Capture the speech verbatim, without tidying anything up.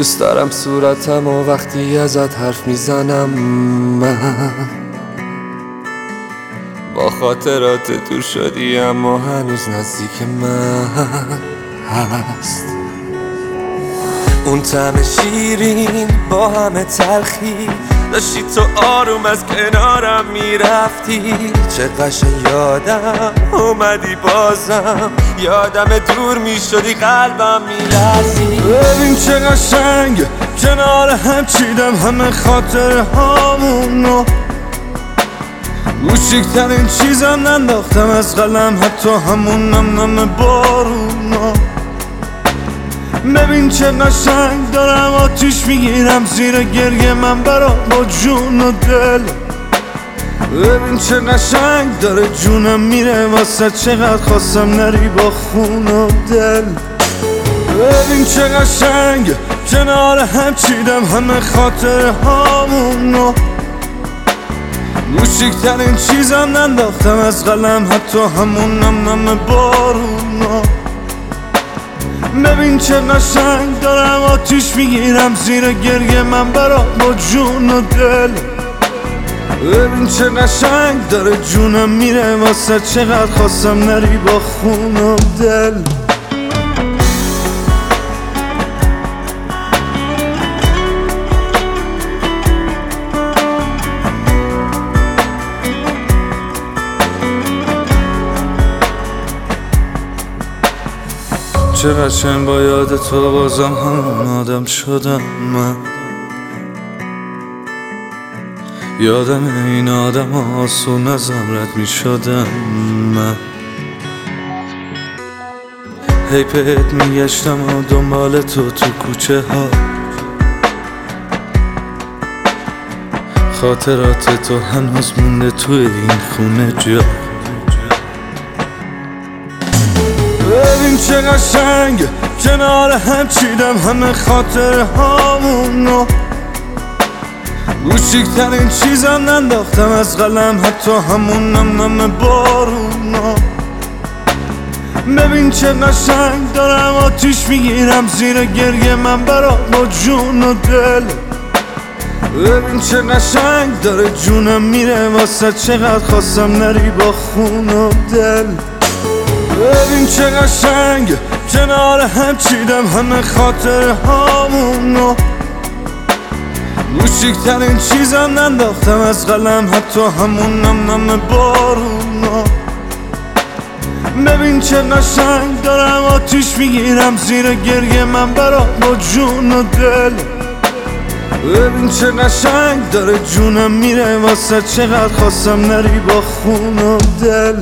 دوست دارم صورتم و وقتی ازت حرف میزنم من، با خاطرات دور شدی اما هنوز نزدیک من هست. اون طعم شیرین با همه تلخی داشتی تو آروم از کنارم میرفتی، چه قشنگ یادم اومدی بازم، یادم دور میشدی قلبم میلرزید. ببین چه قشنگ کنار هم چیدم همه خاطر هامونو، کوچکترین چیزم ننداختم از قلم حتی همون نم نم بارونو. ببین چه قشنگ دارم آتیش میگیرم زیر گریه من برات با جون و دل. ببین چه قشنگ داره جونم میره واسه چقدر خواستم نری با خون و دل. ببین چه قشنگ کنار هم چیدم همه خاطر هامونو، کوچکترین چیزم ننداختم از قلم حتی همون نم نم بارونو. ببین چه قشنگ دارم آتیش میگیرم زیر گریه من برات با جون و دل. ببین چه قشنگ داره جونم میره واسه چقدر خواستم نری با خون و دل. چه قشنگ با یاد تو بازم همون آدم شدم من، یادم این آدم آسون ازم رد می شدم من. هی پهت می گشتم و دنبال تو تو کوچه ها، خاطرات تو هنوز مونده توی این خونه جا. ببین چه قشنگ کنار هم چیدم همه خاطر هامونو، کوچکترین چیزم ننداختم از قلم حتی همون نم نم بارونو. ببین چه قشنگ دارم آتیش میگیرم زیر گریه من برات با جون و دل. ببین چه قشنگ داره جونم میره واسه چقدر خواستم نری با خون و دل. ببین چه قشنگ کنار هم چیدم همه خاطر هامونو، کوچکترین چیزم ننداختم از قلم حتی همون نم نم بارونو. ببین چه قشنگ دارم آتیش میگیرم زیر گریه من برات با جون و دل. ببین چه قشنگ داره جونم میره واسه چقدر خواستم نری با خون و دل.